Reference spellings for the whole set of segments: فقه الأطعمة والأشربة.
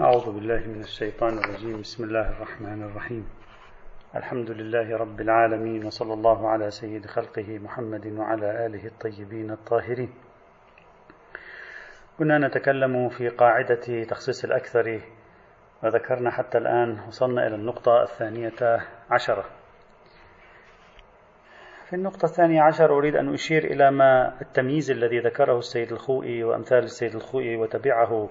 أعوذ بالله من الشيطان الرجيم. بسم الله الرحمن الرحيم. الحمد لله رب العالمين، وصلى الله على سيد خلقه محمد وعلى آله الطيبين الطاهرين. كنا نتكلم في قاعدة تخصيص الأكثر، وذكرنا حتى الآن وصلنا إلى النقطة 12. في النقطة 12 أريد أن أشير إلى ما التمييز الذي ذكره السيد الخوئي وأمثال السيد الخوئي وتبعه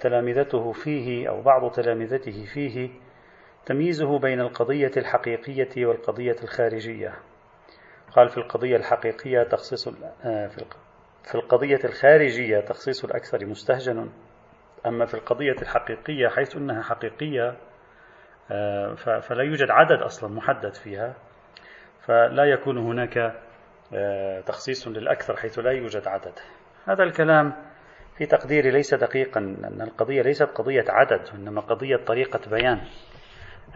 تلامذته فيه أو بعض تلامذته فيه، تمييزه بين القضية الحقيقية والقضية الخارجية. قال في القضية الحقيقية تخصيص، في القضية الخارجية تخصيص الأكثر مستهجن، أما في القضية الحقيقية حيث أنها حقيقية فلا يوجد عدد أصلا محدد فيها، فلا يكون هناك تخصيص للأكثر حيث لا يوجد عدد. هذا الكلام في تقديري ليس دقيقا، أن القضية ليست قضية عدد وإنما قضية طريقة بيان.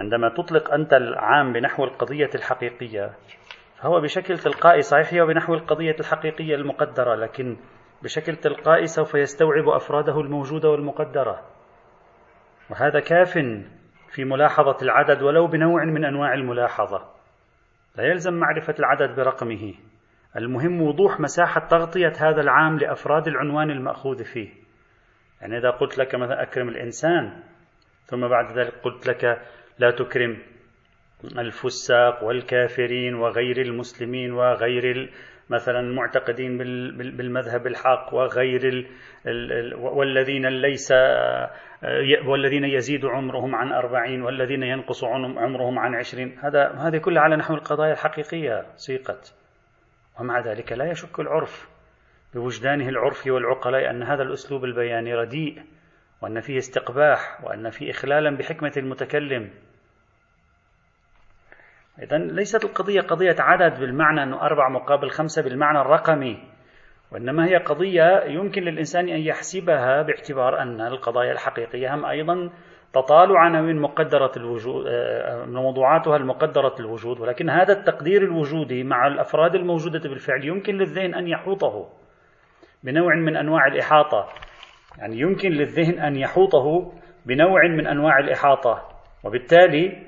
عندما تطلق أنت العام بنحو القضية الحقيقية فهو بشكل تلقائي صحيح وبنحو القضية الحقيقية المقدرة، لكن بشكل تلقائي سوف يستوعب أفراده الموجودة والمقدرة، وهذا كاف في ملاحظة العدد ولو بنوع من أنواع الملاحظة. لا يلزم معرفة العدد برقمه، المهم وضوح مساحة تغطية هذا العام لأفراد العنوان المأخوذ فيه. يعني إذا قلت لك مثلا أكرم الإنسان، ثم بعد ذلك قلت لك لا تكرم الفساق والكافرين وغير المسلمين وغير مثلا المعتقدين بالمذهب الحق وغير والذين يزيد عمرهم عن 40 والذين ينقص عمرهم عن 20. هذه كلها على نحو القضايا الحقيقية سيقت، ومع ذلك لا يشك العرف بوجدانه العرفي والعقلاء أن هذا الأسلوب البياني رديء، وأن فيه استقباح، وأن فيه إخلالا بحكمة المتكلم. إذن ليست القضية قضية عدد بالمعنى أنه 4 مقابل 5 بالمعنى الرقمي، وإنما هي قضية يمكن للإنسان أن يحسبها باعتبار أن القضايا الحقيقية هم أيضا تطال عناوين مقدرة الوجود، موضوعاتها المقدرة الوجود، ولكن هذا التقدير الوجودي مع الأفراد الموجودة بالفعل يمكن للذهن أن يحوطه بنوع من أنواع الإحاطة. يعني يمكن للذهن أن يحوطه بنوع من أنواع الإحاطة، وبالتالي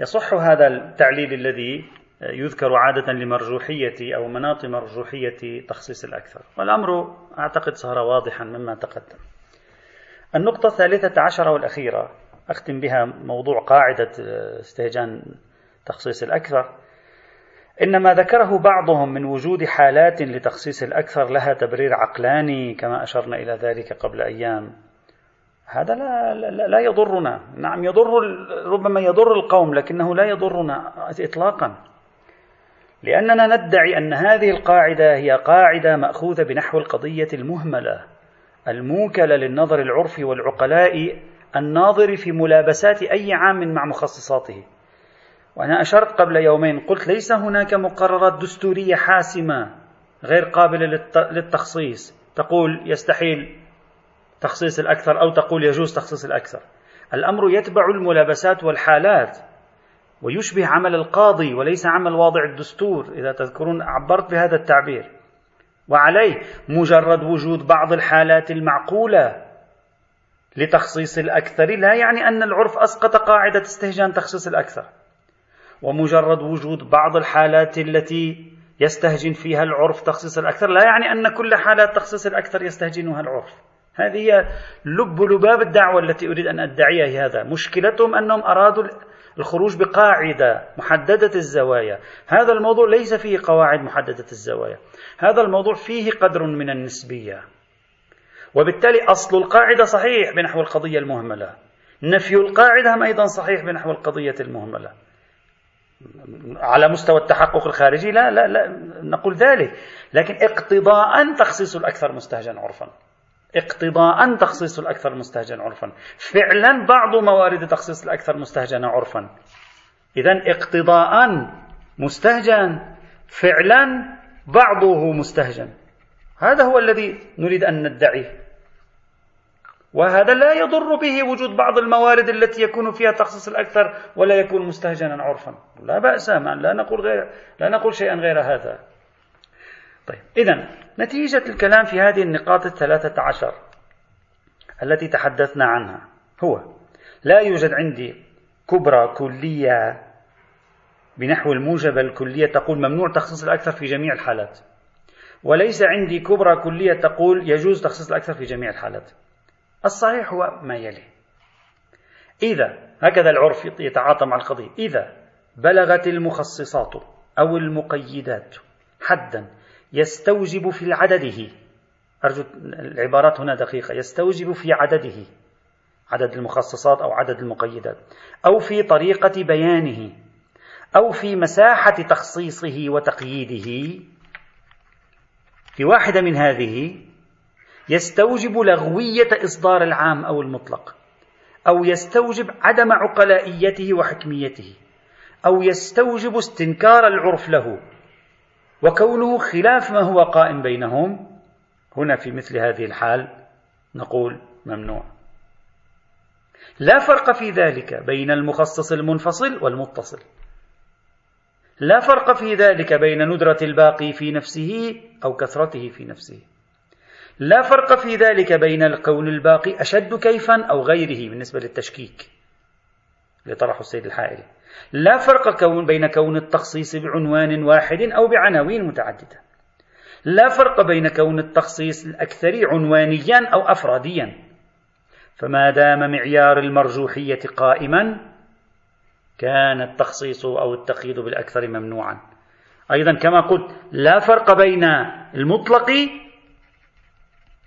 يصح هذا التعليل الذي يذكر عادة لمرجوحية أو مناط مرجوحية تخصيص الأكثر. والأمر أعتقد صار واضحا مما تقدم. النقطة 13 والأخيرة أختم بها موضوع قاعدة استهجان تخصيص الأكثر. إنما ذكره بعضهم من وجود حالات لتخصيص الأكثر لها تبرير عقلاني كما أشرنا إلى ذلك قبل أيام، هذا لا يضرنا. نعم ربما يضر القوم، لكنه لا يضرنا إطلاقا، لأننا ندعي أن هذه القاعدة هي قاعدة مأخوذة بنحو القضية المهملة الموكلة للنظر العرفي والعقلاء الناظر في ملابسات أي عام مع مخصصاته. وأنا أشرت قبل يومين قلت ليس هناك مقررات دستورية حاسمة غير قابلة للتخصيص تقول يستحيل تخصيص الأكثر أو تقول يجوز تخصيص الأكثر. الأمر يتبع الملابسات والحالات ويشبه عمل القاضي وليس عمل واضع الدستور، إذا تذكرون عبرت بهذا التعبير. وعليه مجرد وجود بعض الحالات المعقولة لتخصيص الأكثر لا يعني أن العرف أسقط قاعدة استهجان تخصيص الأكثر، ومجرد وجود بعض الحالات التي يستهجن فيها العرف تخصيص الأكثر لا يعني أن كل حالات تخصيص الأكثر يستهجنها العرف. هذه هي لباب الدعوة التي أريد أن أدعيها. هذا مشكلتهم، أنهم أرادوا الخروج بقاعدة محددة الزوايا. هذا الموضوع ليس فيه قواعد محددة الزوايا، هذا الموضوع فيه قدر من النسبية، وبالتالي أصل القاعدة صحيح بنحو القضية المهملة، نفي القاعدة هم أيضا صحيح بنحو القضية المهملة. على مستوى التحقق الخارجي لا نقول ذلك، لكن اقتضاء تخصيص الأكثر مستهجن عرفا، اقتضاء تخصيص الأكثر مستهجن عرفا، فعلا بعض موارد تخصيص الأكثر مستهجن عرفا. إذن اقتضاء مستهجن، فعلا بعضه مستهجن، هذا هو الذي نريد أن ندعيه. وهذا لا يضر به وجود بعض الموارد التي يكون فيها تخصيص الأكثر ولا يكون مستهجنا عرفا، لا بأس، لا نقول شيئا غير هذا. طيب، إذن نتيجة الكلام في هذه النقاط 13 التي تحدثنا عنها هو لا يوجد عندي كبرى كلية بنحو الموجبة الكلية تقول ممنوع تخصيص الأكثر في جميع الحالات، وليس عندي كبرى كلية تقول يجوز تخصيص الأكثر في جميع الحالات. الصحيح هو ما يلي: إذا هكذا العرف يتعاطى مع القضية، إذا بلغت المخصصات أو المقيدات حدا يستوجب في عدده، أرجو العبارات هنا دقيقة، يستوجب في عدده، عدد المخصصات أو عدد المقيدات، أو في طريقة بيانه، أو في مساحة تخصيصه وتقييده، في واحدة من هذه يستوجب لغوية إصدار العام أو المطلق، أو يستوجب عدم عقلائيته وحكميته، أو يستوجب استنكار العرف له وكونه خلاف ما هو قائم بينهم، هنا في مثل هذه الحال نقول ممنوع. لا فرق في ذلك بين المخصص المنفصل والمتصل، لا فرق في ذلك بين ندرة الباقي في نفسه أو كثرته في نفسه، لا فرق في ذلك بين القول الباقي أشد كيفا أو غيره بالنسبة للتشكيك اللي طرحه السيد الحائري، لا فرق بين كون التخصيص بعنوان واحد أو بعناوين متعددة، لا فرق بين كون التخصيص الأكثر عنوانيا أو أفراديا. فما دام معيار المرجوحية قائما كان التخصيص أو التقييد بالأكثر ممنوعا. أيضا كما قلت لا فرق بين المطلق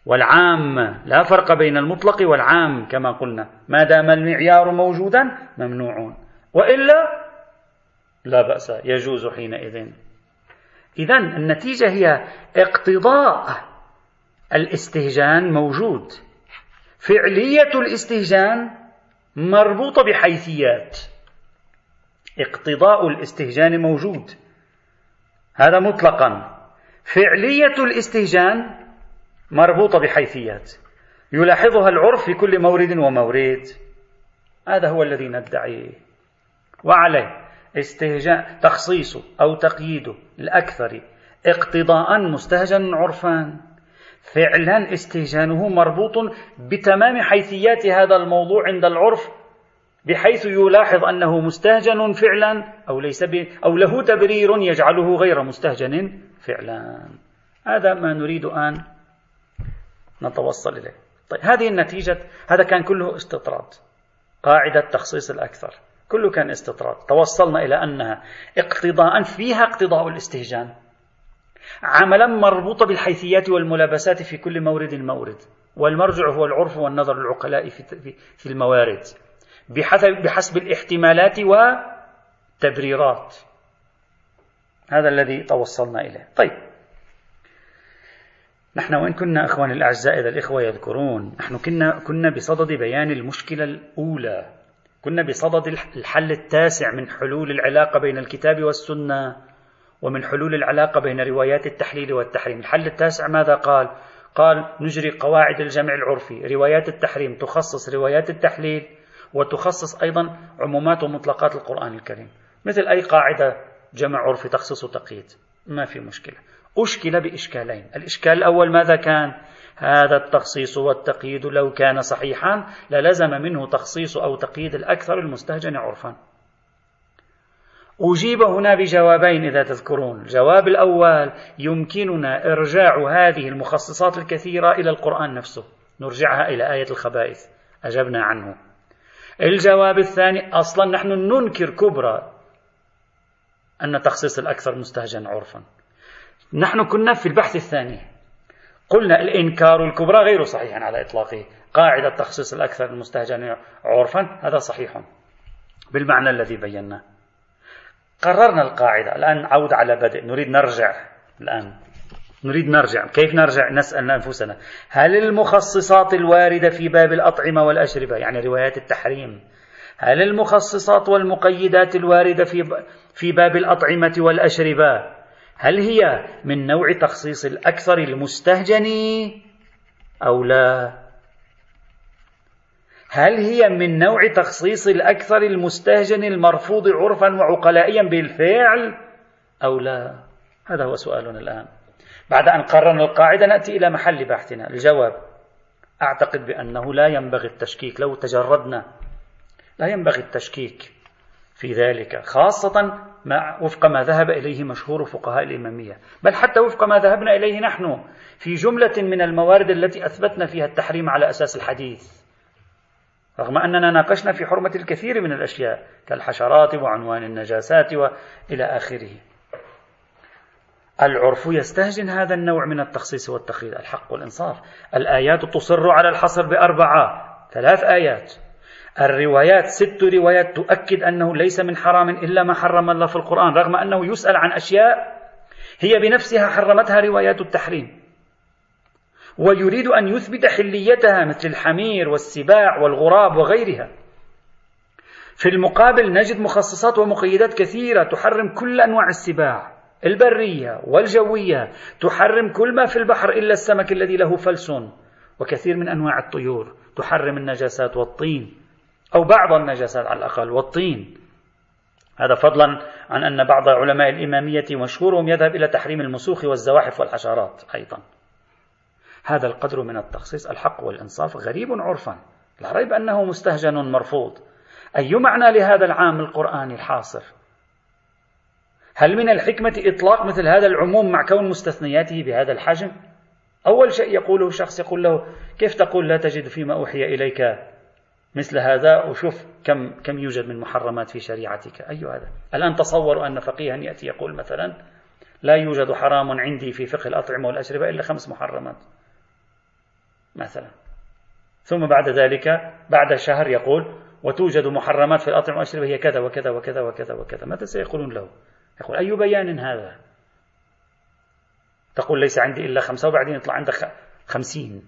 والعام، لا فرق بين المطلق والعام كما قلنا، ما دام المعيار موجودا ممنوعون، وإلا لا بأس يجوز حينئذ. إذن النتيجة هي اقتضاء الاستهجان موجود، فعلية الاستهجان مربوطة بحيثيات، اقتضاء الاستهجان موجود، هذا مطلقا، فعلية الاستهجان مربوطة بحيثيات يلاحظها العرف في كل مورد ومورد. هذا هو الذي ندعيه، وعليه استهجان تخصيصه أو تقييده الأكثر اقتضاء مستهجن عرفا، فعلا استهجانه مربوط بتمام حيثيات هذا الموضوع عند العرف، بحيث يلاحظ أنه مستهجن فعلا أو ليس أو له تبرير يجعله غير مستهجن فعلا. هذا ما نريد أن نتوصل إليه. طيب، هذه النتيجة، هذا كان كله استطراد، قاعدة تخصيص الأكثر كله كان استطراد. توصلنا إلى أنها اقتضاء فيها اقتضاء الاستهجان، عملا مربوطة بالحيثيات والملابسات في كل مورد مورد، والمرجع هو العرف والنظر العقلاء في الموارد بحسب الاحتمالات والتبريرات. هذا الذي توصلنا إليه. طيب، نحن وإن كنا إخواني الأعزاء، إذا الإخوة يذكرون، نحن كنا بصدد بيان المشكلة الأولى، كنا بصدد الحل التاسع من حلول العلاقة بين الكتاب والسنة، ومن حلول العلاقة بين روايات التحليل والتحريم. الحل التاسع ماذا قال؟ قال نجري قواعد الجمع العرفي، روايات التحريم تخصص روايات التحليل، وتخصص أيضا عمومات ومطلقات القرآن الكريم مثل أي قاعدة جمع عرفي، تخصيص وتقييد، ما في مشكلة. أشكل بإشكالين. الإشكال الأول ماذا كان؟ هذا التخصيص والتقييد لو كان صحيحا للزم منه تخصيص أو تقييد الأكثر المستهجن عرفا. أجيب هنا بجوابين إذا تذكرون. الجواب الأول: يمكننا إرجاع هذه المخصصات الكثيرة إلى القرآن نفسه، نرجعها إلى آية الخبائث، أجبنا عنه. الجواب الثاني: أصلا نحن ننكر كبرى أن تخصيص الأكثر مستهجن عرفا. نحن كنا في البحث الثاني قلنا الإنكار الكبرى غير صحيح على إطلاقه، قاعدة تخصيص الأكثر المستهجن عرفا هذا صحيح بالمعنى الذي بيناه. قررنا القاعدة، الآن عود على بدء، نريد نرجع. كيف نرجع؟ نسأل أنفسنا: هل المخصصات الواردة في باب الأطعمة والأشربة، يعني روايات التحريم، هل المخصصات والمقيدات الواردة في باب الأطعمة والأشربة هل هي من نوع تخصيص الأكثر المستهجن أو لا؟ هل هي من نوع تخصيص الأكثر المستهجن المرفوض عرفا وعقلائيا بالفعل أو لا؟ هذا هو سؤالنا الآن. بعد أن قررنا القاعدة نأتي إلى محل بحثنا. الجواب: أعتقد بأنه لا ينبغي التشكيك، لو تجردنا لا ينبغي التشكيك في ذلك، خاصة وفق ما ذهب إليه مشهور فقهاء الإمامية، بل حتى وفق ما ذهبنا إليه نحن في جملة من الموارد التي أثبتنا فيها التحريم على أساس الحديث، رغم أننا ناقشنا في حرمة الكثير من الأشياء كالحشرات وعنوان النجاسات وإلى آخره. العرف يستهجن هذا النوع من التخصيص والتخيير. الحق والإنصاف، الآيات تصر على الحصر ب4، 3 آيات، الروايات 6 روايات تؤكد أنه ليس من حرام إلا ما حرم الله في القرآن، رغم أنه يسأل عن أشياء هي بنفسها حرمتها روايات التحريم، ويريد أن يثبت حليتها مثل الحمير والسباع والغراب وغيرها. في المقابل نجد مخصصات ومقيدات كثيرة تحرم كل أنواع السباع البرية والجوية، تحرم كل ما في البحر إلا السمك الذي له فلسون، وكثير من أنواع الطيور، تحرم النجاسات والطين أو بعض النجاسات على الأقل والطين. هذا فضلا عن أن بعض علماء الإمامية مشهورهم يذهب إلى تحريم المسوخ والزواحف والحشرات أيضا. هذا القدر من التخصيص الحق والإنصاف غريب عرفا، لا ريب أنه مستهجن مرفوض. أي معنى لهذا العام القرآني الحاصر؟ هل من الحكمة إطلاق مثل هذا العموم مع كون مستثنياته بهذا الحجم؟ أول شيء يقوله شخص يقول له: كيف تقول لا تجد فيما أوحي إليك مثل هذا، وشوف كم يوجد من محرمات في شريعتك؟ أي هذا؟ الآن تصوروا أن فقيها يأتي يقول مثلا: لا يوجد حرام عندي في فقه الأطعمة والأشربة إلا 5 محرمات مثلا، ثم بعد ذلك بعد شهر يقول: وتوجد محرمات في الأطعمة والأشربة هي كذا وكذا وكذا وكذا وكذا. ماذا سيقولون له؟ يقول: أي بيان هذا؟ تقول ليس عندي إلا 5 وبعدين يطلع عندك 50.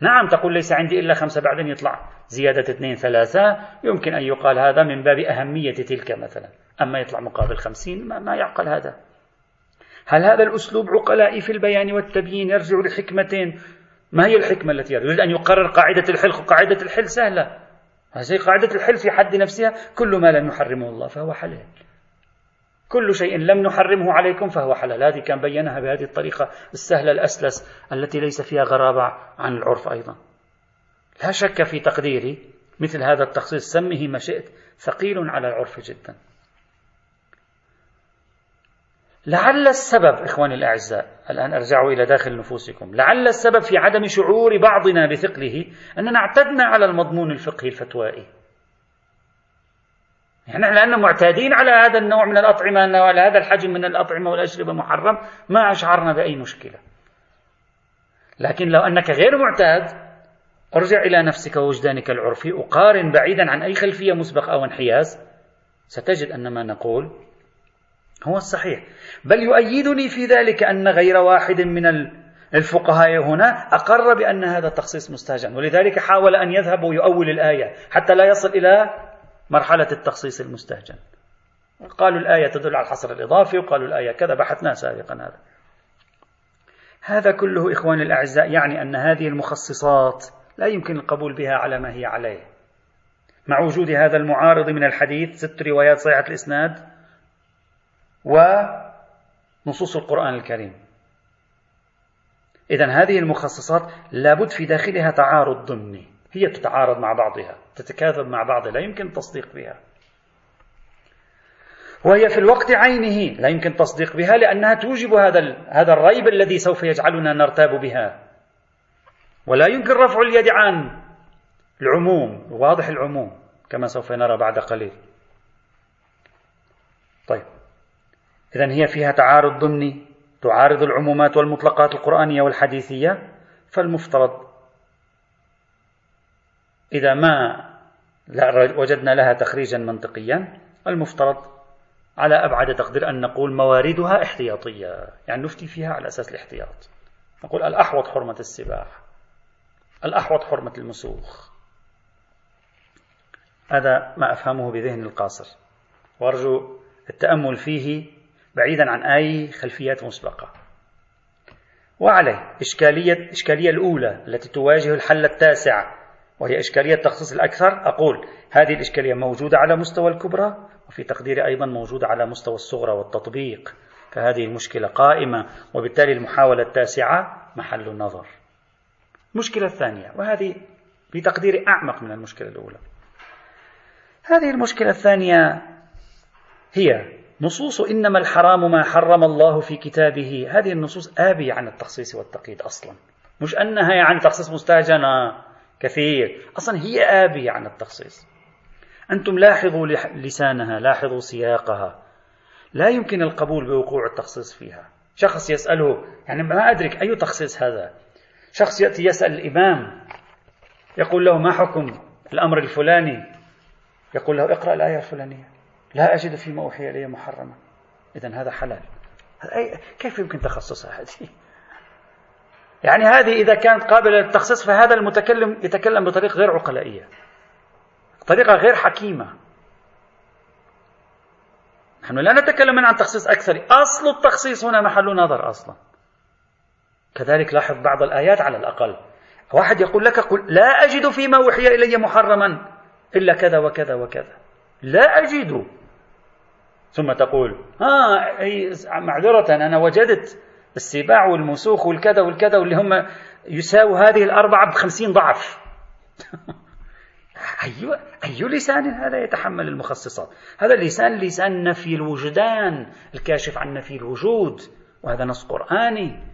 نعم، تقول ليس عندي إلا 5 بعدين يطلع زيادة 2-3، يمكن أن يقال هذا من باب أهمية تلك مثلا، أما يطلع مقابل 50 ما يعقل هذا. هل هذا الأسلوب عقلائي في البيان والتبيين يرجع لحكمتين؟ ما هي الحكمة التي يريد أن يقرر؟ قاعدة الحل. قاعدة الحل سهلة، هذه قاعدة الحل في حد نفسها: كل ما لم يحرمه الله فهو حلال، كل شيء لم نحرمه عليكم فهو حلال. هذه كان بيّنها بهذه الطريقة السهلة الأسلس التي ليس فيها غرابة عن العرف. أيضا لا شك في تقديري مثل هذا التخصيص، سمه ما شئت، ثقيل على العرف جدا. لعل السبب إخواني الأعزاء، الآن أرجعوا إلى داخل نفوسكم، لعل السبب في عدم شعور بعضنا بثقله أننا اعتدنا على المضمون الفقهي الفتوائي. نحن يعني لأننا معتادين على هذا النوع من الأطعمة وعلى هذا الحجم من الأطعمة والأشربة محرم، ما أشعرنا بأي مشكلة. لكن لو أنك غير معتاد، أرجع إلى نفسك ووجدانك العرفي، أقارن بعيدا عن أي خلفية مسبقة أو انحياز، ستجد أن ما نقول هو الصحيح. بل يؤيدني في ذلك أن غير واحد من الفقهاء هنا أقر بأن هذا التخصيص مستهجن، ولذلك حاول أن يذهب ويؤول الآية حتى لا يصل إلى مرحلة التخصيص المستهجن. قالوا الآية تدل على الحصر الإضافي، وقالوا الآية كذا، بحثنا سابقا هذا. هذا كله إخواني الأعزاء يعني أن هذه المخصصات لا يمكن القبول بها على ما هي عليه، مع وجود هذا المعارض من الحديث، 6 روايات صحيحة الإسناد ونصوص القرآن الكريم. إذن هذه المخصصات لابد في داخلها تعارض ضمني، هي تتعارض مع بعضها، تتكاذب مع بعضها، لا يمكن التصديق بها. وهي في الوقت عينه لا يمكن التصديق بها، لأنها توجب هذا الريب الذي سوف يجعلنا نرتاب بها، ولا يمكن رفع اليد عن العموم، واضح العموم كما سوف نرى بعد قليل. طيب، إذن هي فيها تعارض ضمني، تعارض العمومات والمطلقات القرآنية والحديثية. فالمفترض إذا ما وجدنا لها تخريجا منطقيا، المفترض على أبعد تقدير أن نقول مواردها احتياطية، يعني نفتي فيها على أساس الاحتياط. نقول الأحوط حرمة السباح، الأحوط حرمة المسوخ. هذا ما أفهمه بذهن القاصر، وأرجو التأمل فيه بعيدا عن أي خلفيات مسبقة. وعليه إشكالية الأولى التي تواجه الحل التاسع، وهي إشكالية التخصيص الأكثر. أقول هذه الإشكالية موجودة على مستوى الكبرى، وفي تقديري أيضا موجودة على مستوى الصغرى والتطبيق. فهذه المشكلة قائمة، وبالتالي المحاولة التاسعة محل النظر. المشكلة الثانية، وهذه بتقديري أعمق من المشكلة الأولى، هذه المشكلة الثانية هي نصوص إنما الحرام ما حرم الله في كتابه. هذه النصوص آبية عن التخصيص والتقييد أصلا، مش أنها يعني تخصيص مستهجنة كثير، أصلا هي آبية عن التخصيص. أنتم لاحظوا لسانها، لاحظوا سياقها، لا يمكن القبول بوقوع التخصيص فيها. شخص يسأله، يعني ما أدرك أي تخصيص هذا، شخص يأتي يسأل الإمام يقول له ما حكم الأمر الفلاني، يقول له اقرأ الآية الفلانية، لا أجد فيما أوحي إلي محرما، إذن هذا حلال. كيف يمكن تخصصها هذه؟ يعني هذه إذا كانت قابلة للتخصيص فهذا المتكلم يتكلم بطريقة غير عقلائية، طريقة غير حكيمة. نحن لا نتكلم عن تخصيص أكثر، أصل التخصيص هنا محل نظر أصلا. كذلك لاحظ بعض الآيات، على الأقل واحد يقول لك قل لا أجد فيما أوحي إلي محرما إلا كذا وكذا وكذا، لا أجد، ثم تقول أي معذرة أنا وجدت السباع والمسوخ والكذا والكذا واللي هم يساوي هذه الأربعة ب50 ضعف. أي لسان هذا يتحمل المخصصات؟ هذا اللسان لسان نفي الوجدان الكاشف عن نفي الوجود، وهذا نص قرآني.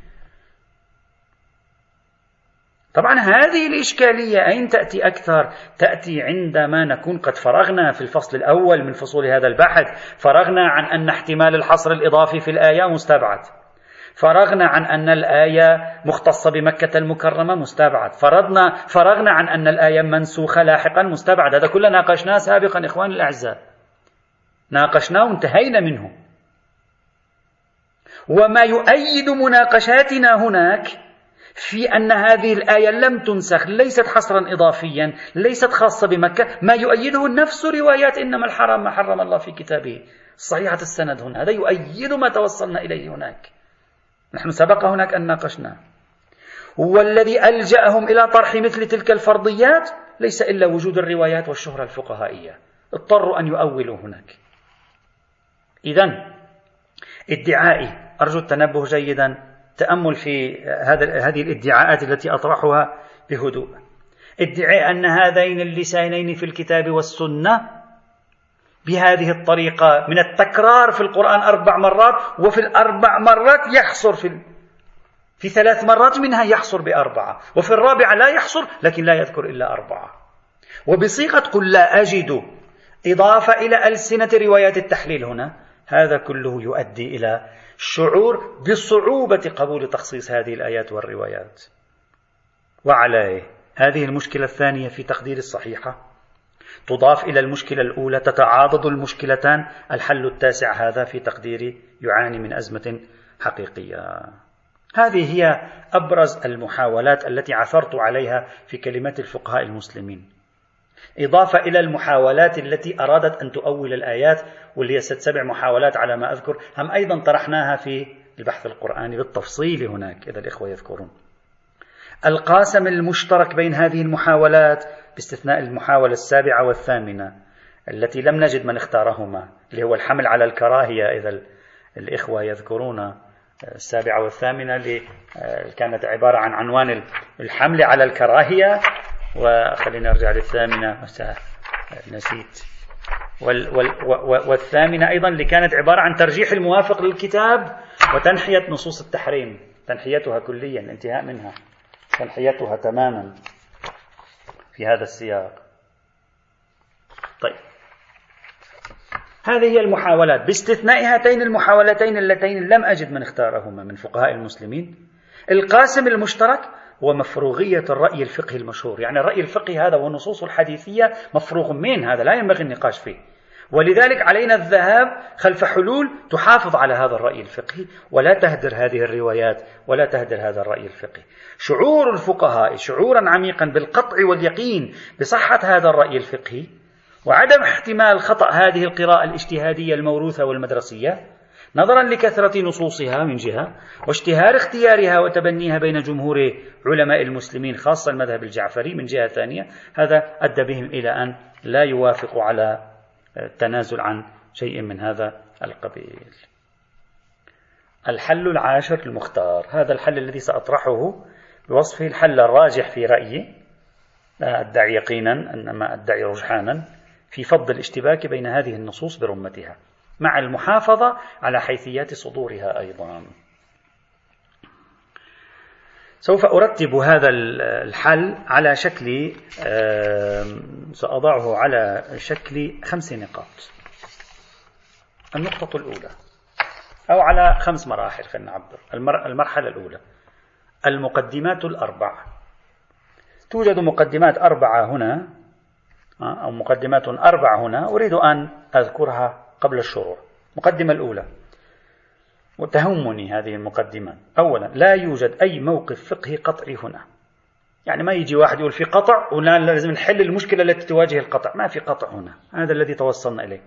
طبعا هذه الإشكالية أين تأتي أكثر؟ تأتي عندما نكون قد فرغنا في الفصل الأول من فصول هذا البحث، فرغنا عن أن احتمال الحصر الإضافي في الآية مستبعد، فرغنا عن أن الآية مختصة بمكة المكرمة مستبعد، فرغنا عن أن الآية منسوخة لاحقا مستبعد. هذا كله ناقشناه سابقا إخوان الأعزاء، ناقشناه وانتهينا منه. وما يؤيد مناقشاتنا هناك في أن هذه الآية لم تنسخ، ليست حصرا إضافيا، ليست خاصة بمكة، ما يؤيده نفس روايات إنما الحرام ما حرم الله في كتابه صحيحة السند هنا. هذا يؤيد ما توصلنا إليه هناك، نحن سبق هناك أن ناقشنا. والذي ألجأهم إلى طرح مثل تلك الفرضيات ليس إلا وجود الروايات والشهرة الفقهائية، اضطروا أن يؤولوا هناك. إذن ادعائي، أرجو التنبه جيدا، تأمل في هذه الادعاءات التي أطرحها بهدوء. ادعي أن هذين اللسانين في الكتاب والسنة بهذه الطريقة من التكرار في القرآن 4 مرات، وفي ال4 مرات يحصر، في 3 مرات منها يحصر ب4، وفي الرابعة لا يحصر لكن لا يذكر إلا 4، وبصيغة قل لا أجد إضافة إلى ألسنة روايات التحليل هنا. هذا كله يؤدي إلى الشعور بصعوبة قبول تخصيص هذه الآيات والروايات. وعليه هذه المشكلة الثانية في تقدير الصحيحة تضاف إلى المشكلة الأولى، تتعاضد المشكلتان. الحل التاسع هذا في تقديري يعاني من أزمة حقيقية. هذه هي أبرز المحاولات التي عثرت عليها في كلمات الفقهاء المسلمين، إضافة إلى المحاولات التي أرادت أن تؤول الآيات، واللي هي 6-7 محاولات على ما أذكر، هم أيضا طرحناها في البحث القرآني بالتفصيل هناك إذا الإخوة يذكرون. القاسم المشترك بين هذه المحاولات باستثناء المحاولة 7 و 8 التي لم نجد من اختارهما، اللي هو الحمل على الكراهية إذا الإخوة يذكرون، 7 و 8 اللي كانت عبارة عن عنوان الحمل على الكراهية، وخلينا نرجع لل8 نسيت، وال8 أيضا اللي كانت عبارة عن ترجيح الموافق للكتاب وتنحية نصوص التحريم، تنحيتها كليا، الانتهاء منها، تنحيتها تماما في هذا السياق. طيب، هذه هي المحاولات باستثناء هاتين المحاولتين اللتين لم أجد من اختارهما من فقهاء المسلمين. القاسم المشترك هو مفروغية الرأي الفقهي المشهور، يعني الرأي الفقهي هذا والنصوص الحديثية مفروغ من هذا، لا ينبغي النقاش فيه، ولذلك علينا الذهاب خلف حلول تحافظ على هذا الرأي الفقهي ولا تهدر هذه الروايات ولا تهدر هذا الرأي الفقهي. شعور الفقهاء شعورا عميقا بالقطع واليقين بصحة هذا الرأي الفقهي وعدم احتمال خطأ هذه القراءة الاجتهادية الموروثة والمدرسية، نظرا لكثرة نصوصها من جهة، واشتهار اختيارها وتبنيها بين جمهور علماء المسلمين خاصة المذهب الجعفري من جهة ثانية، هذا أدى بهم إلى أن لا يوافقوا على التنازل عن شيء من هذا القبيل. الحل العاشر المختار، هذا الحل الذي سأطرحه بوصفه الحل الراجح في رأيي، لا أدعي يقينا إنما أدعي رجحانا في فض الاشتباك بين هذه النصوص برمتها مع المحافظة على حيثيات صدورها أيضا. سوف أرتب هذا الحل على شكل، سأضعه على شكل 5 نقاط. النقطة الأولى أو على 5 مراحل، خلينا نعبر. المرحلة الأولى المقدمات الأربعة، توجد مقدمات 4 هنا أو مقدمات 4 هنا، أريد أن أذكرها قبل الشروع. المقدمة الأولى، وتهمني هذه المقدمات، أولا لا يوجد أي موقف فقهي قطعي هنا، يعني ما يجي واحد يقول في قطع ولا لازم نحل المشكلة التي تواجه القطع، ما في قطع هنا، هذا الذي توصلنا إليه.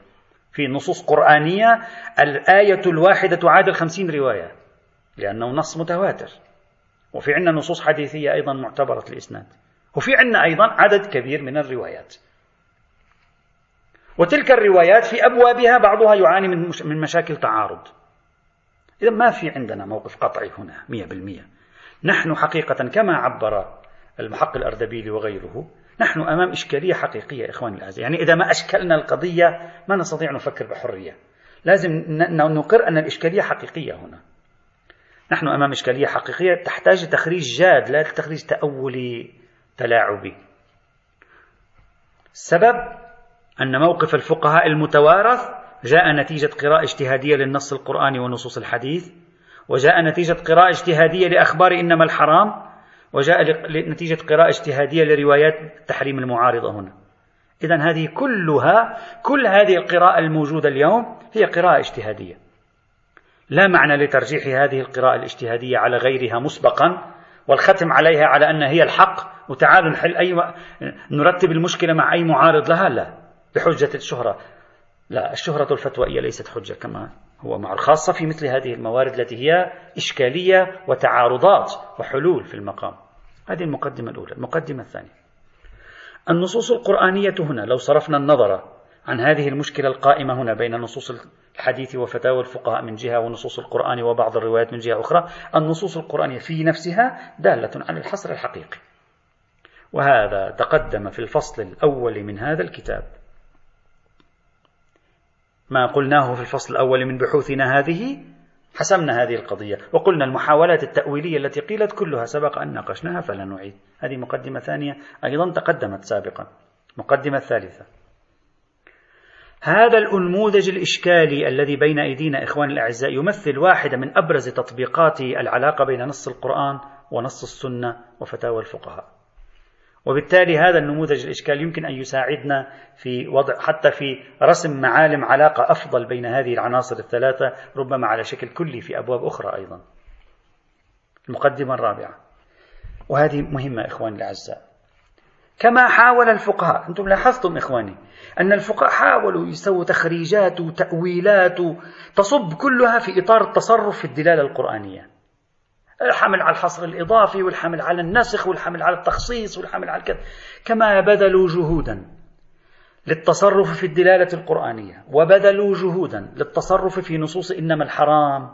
في نصوص قرآنية الآية الواحدة تعادل 50 رواية لأنه نص متواتر، وفي عندنا نصوص حديثية أيضا معتبرة الإسناد، وفي عندنا أيضا عدد كبير من الروايات، وتلك الروايات في أبوابها بعضها يعاني من مشاكل تعارض. إذا ما في عندنا موقف قطعي هنا 100%. نحن حقيقة كما عبر المحق الأردبيلي وغيره، نحن أمام إشكالية حقيقية إخواني الأعزاء، يعني إذا ما أشكلنا القضية ما نستطيع نفكر بحرية، لازم نقر أن الإشكالية حقيقية هنا. نحن أمام إشكالية حقيقية تحتاج تخريج جاد لا تخريج تأولي تلاعبي. السبب أن موقف الفقهاء المتوارث جاء نتيجة قراءة اجتهادية للنص القرآني ونصوص الحديث، وجاء نتيجة قراءة اجتهادية لأخبار إنما الحرام، وجاء نتيجة قراءة اجتهادية لروايات التحريم المعارضة هنا. إذن هذه كلها، كل هذه القراءة الموجودة اليوم هي قراءة اجتهادية. لا معنى لترجيح هذه القراءة الاجتهادية على غيرها مسبقا والختم عليها على أن هي الحق، وتعالوا نحل نرتب المشكلة مع أي معارض لها، لا بحجة الشهرة. لا، الشهرة الفتوائية ليست حجة كما هو مع الخاصة في مثل هذه الموارد التي هي إشكالية وتعارضات وحلول في المقام. هذه المقدمة الأولى. المقدمة الثانية، النصوص القرآنية هنا لو صرفنا النظر عن هذه المشكلة القائمة هنا بين نصوص الحديث وفتاوى الفقهاء من جهة ونصوص القرآن وبعض الروايات من جهة أخرى، النصوص القرآنية في نفسها دالة على الحصر الحقيقي، وهذا تقدم في الفصل الأول من هذا الكتاب. ما قلناه في الفصل الأول من بحوثنا هذه حسمنا هذه القضية، وقلنا المحاولات التأويلية التي قيلت كلها سبق أن ناقشناها فلا نعيد. هذه مقدمة ثانية أيضا تقدمت سابقا. مقدمة ثالثة، هذا الأنموذج الإشكالي الذي بين أيدينا إخواني الأعزاء يمثل واحدة من أبرز تطبيقات العلاقة بين نص القرآن ونص السنة وفتاوى الفقهاء، وبالتالي هذا النموذج الإشكالي يمكن أن يساعدنا في وضع، حتى في رسم معالم علاقة أفضل بين هذه العناصر الثلاثة، ربما على شكل كلي في أبواب أخرى أيضا. المقدمة الرابعة، وهذه مهمة إخواني الأعزاء، كما حاول الفقهاء، أنتم لاحظتم إخواني أن الفقهاء حاولوا يسووا تخريجات وتأويلات تصب كلها في إطار التصرف في الدلالة القرآنية، الحمل على الحصر الإضافي والحمل على النسخ والحمل على التخصيص والحمل على الكذا، كما بذلوا جهودا للتصرف في الدلالة القرآنية وبذلوا جهودا للتصرف في نصوص إنما الحرام.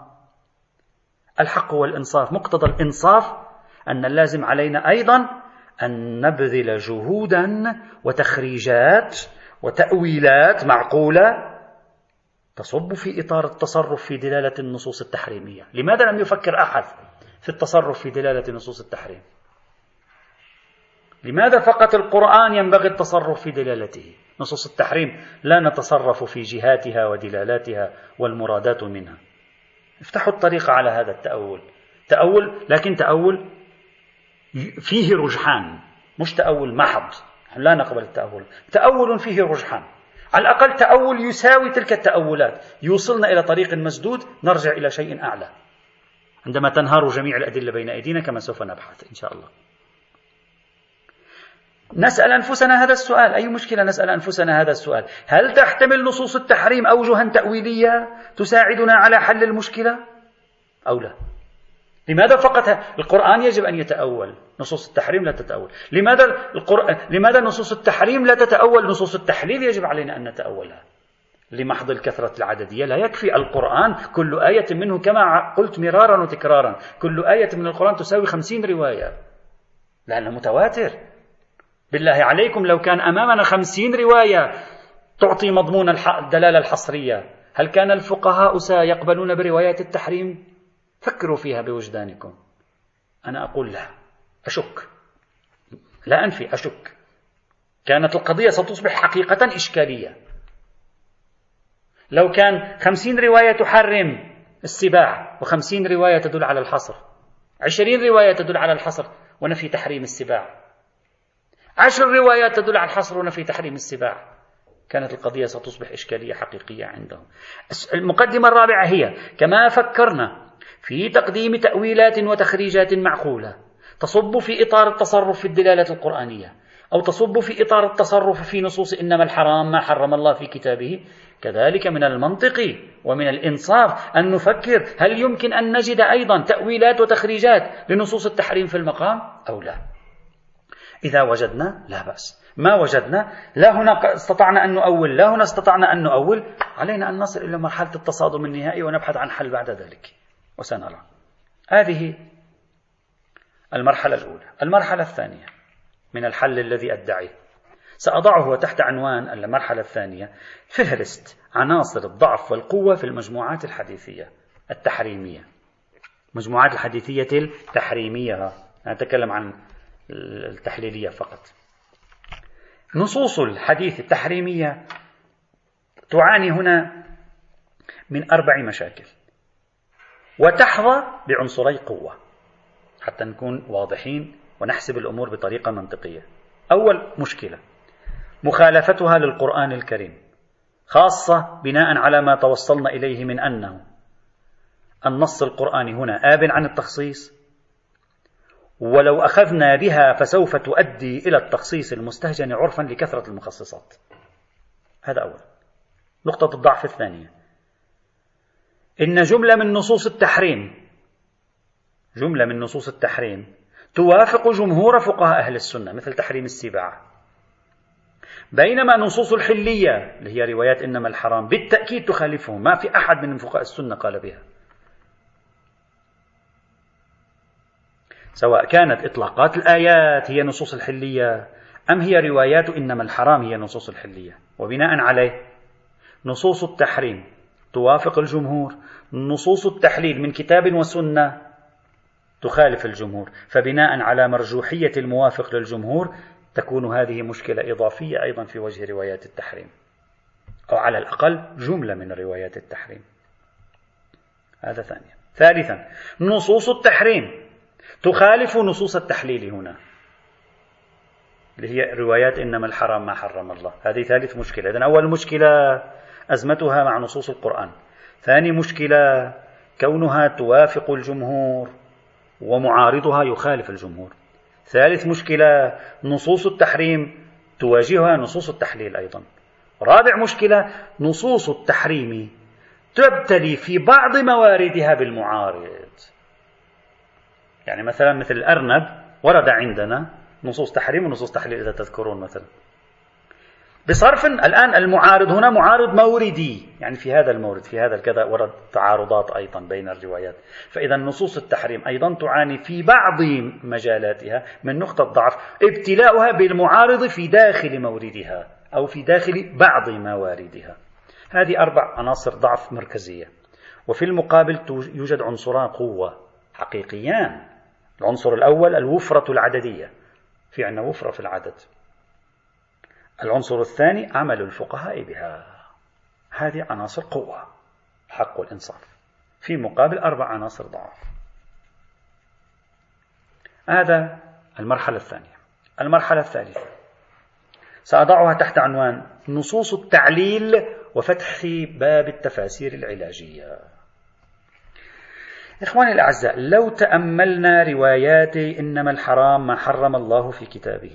الحق والإنصاف، مقتضى الإنصاف أن اللازم علينا أيضا أن نبذل جهودا وتخريجات وتأويلات معقولة تصب في إطار التصرف في دلالة النصوص التحريمية. لماذا لم يفكر أحد في التصرف في دلالة نصوص التحريم؟ لماذا فقط القرآن ينبغي التصرف في دلالته؟ نصوص التحريم لا نتصرف في جهاتها ودلالاتها والمرادات منها. افتحوا الطريق على هذا التأول، لكن تأول فيه رجحان، مش تأول محض، لا نقبل التأول، تأول فيه رجحان، على الأقل تأول يساوي تلك التأولات، يوصلنا إلى طريق مسدود، نرجع إلى شيء أعلى عندما تنهار جميع الأدلة بين أيدينا كما سوف نبحث إن شاء الله. نسأل أنفسنا هذا السؤال، أي مشكلة نسأل أنفسنا هذا السؤال، هل تحتمل نصوص التحريم أوجها تأويلية تساعدنا على حل المشكلة أو لا؟ لماذا فقط القرآن يجب أن يتأول، نصوص التحريم لا تتأول؟ لماذا نصوص التحريم لا تتأول، نصوص التحليل يجب علينا أن نتأولها؟ لمحض الكثرة العددية لا يكفي. القرآن كل آية منه كما قلت مرارا وتكرارا، كل آية من القرآن تساوي 50 رواية لأنه متواتر. بالله عليكم لو كان أمامنا 50 رواية تعطي مضمون الدلالة الحصرية، هل كان الفقهاء سيقبلون بروايات التحريم؟ فكروا فيها بوجدانكم. أنا أقول لا، أشك، لا أنفي، أشك. كانت القضية ستصبح حقيقة إشكالية. لو كان 50 رواية تحرم السباع و50 رواية تدل على الحصر، 20 رواية تدل على الحصر ونفي تحريم السباع، 10 روايات تدل على الحصر ونفي تحريم السباع، كانت القضية ستصبح إشكالية حقيقية عندهم. المقدمة الرابعة هي: كما فكرنا في تقديم تأويلات وتخريجات معقولة تصب في إطار التصرف في الدلالة القرآنية، أو تصب في إطار التصرف في نصوص إنما الحرام ما حرم الله في كتابه، كذلك من المنطقي ومن الإنصاف أن نفكر هل يمكن أن نجد أيضا تأويلات وتخريجات لنصوص التحريم في المقام أو لا. إذا وجدنا لا بأس، ما وجدنا لا هنا استطعنا أن نؤول، لا هنا استطعنا أن نؤول، علينا أن نصل إلى مرحلة التصادم النهائي ونبحث عن حل بعد ذلك وسنرى. هذه المرحلة الأولى. المرحلة الثانية من الحل الذي أدعيه سأضعه تحت عنوان المرحلة الثانية: فهرست عناصر الضعف والقوة في المجموعات الحديثية التحريمية. مجموعات الحديثية التحريمية، نتكلم عن التحليلية فقط. نصوص الحديث التحريمية تعاني هنا من 4 مشاكل وتحظى بعنصري قوة، حتى نكون واضحين ونحسب الأمور بطريقة منطقية. أول مشكلة: مخالفتها للقرآن الكريم، خاصة بناء على ما توصلنا إليه من أنه النص القرآني هنا آب عن التخصيص، ولو أخذنا بها فسوف تؤدي إلى التخصيص المستهجن عرفا لكثرة المخصصات. هذا أول نقطة الضعف. الثانية: إن جملة من نصوص التحريم توافق جمهور فقهاء أهل السنة، مثل تحريم السباع، بينما نصوص الحلية اللي هي روايات إنما الحرام بالتأكيد تخالفهم، ما في أحد من فقهاء السنة قال بها، سواء كانت إطلاقات الآيات هي نصوص الحلية أم هي روايات إنما الحرام هي نصوص الحلية. وبناء عليه نصوص التحريم توافق الجمهور، نصوص التحليل من كتاب وسنة تخالف الجمهور، فبناء على مرجوحية الموافق للجمهور تكون هذه مشكلة إضافية أيضا في وجه روايات التحريم، أو على الأقل جملة من روايات التحريم. هذا ثانيا. ثالثا: نصوص التحريم تخالف نصوص التحليل هنا اللي هي روايات إنما الحرام ما حرم الله. هذه ثالث مشكلة. إذن أول مشكلة أزمتها مع نصوص القرآن. ثاني مشكلة كونها توافق الجمهور ومعارضها يخالف الجمهور. ثالث مشكلة نصوص التحريم تواجهها نصوص التحليل أيضا. رابع مشكلة نصوص التحريم تبتلي في بعض مواردها بالمعارض، يعني مثلا مثل الأرنب ورد عندنا نصوص تحريم ونصوص تحليل إذا تذكرون مثلا، بصرف الآن المعارض هنا معارض موردي، يعني في هذا المورد في هذا الكذا ورد تعارضات أيضا بين الروايات. فإذا نصوص التحريم أيضا تعاني في بعض مجالاتها من نقطة ضعف ابتلاؤها بالمعارض في داخل موردها أو في داخل بعض مواردها. هذه 4 عناصر ضعف مركزية. وفي المقابل يوجد عنصران قوة حقيقيان. العنصر الأول الوفرة العددية، في عندنا وفرة في العدد. العنصر الثاني عمل الفقهاء بها. هذه عناصر قوة حق الإنصاف، في مقابل 4 عناصر ضعف. هذا المرحلة الثانية. المرحلة الثالثة سأضعها تحت عنوان: نصوص التعليل وفتح باب التفاسير العلاجية. إخواني الأعزاء، لو تأملنا روايات إنما الحرام ما حرم الله في كتابه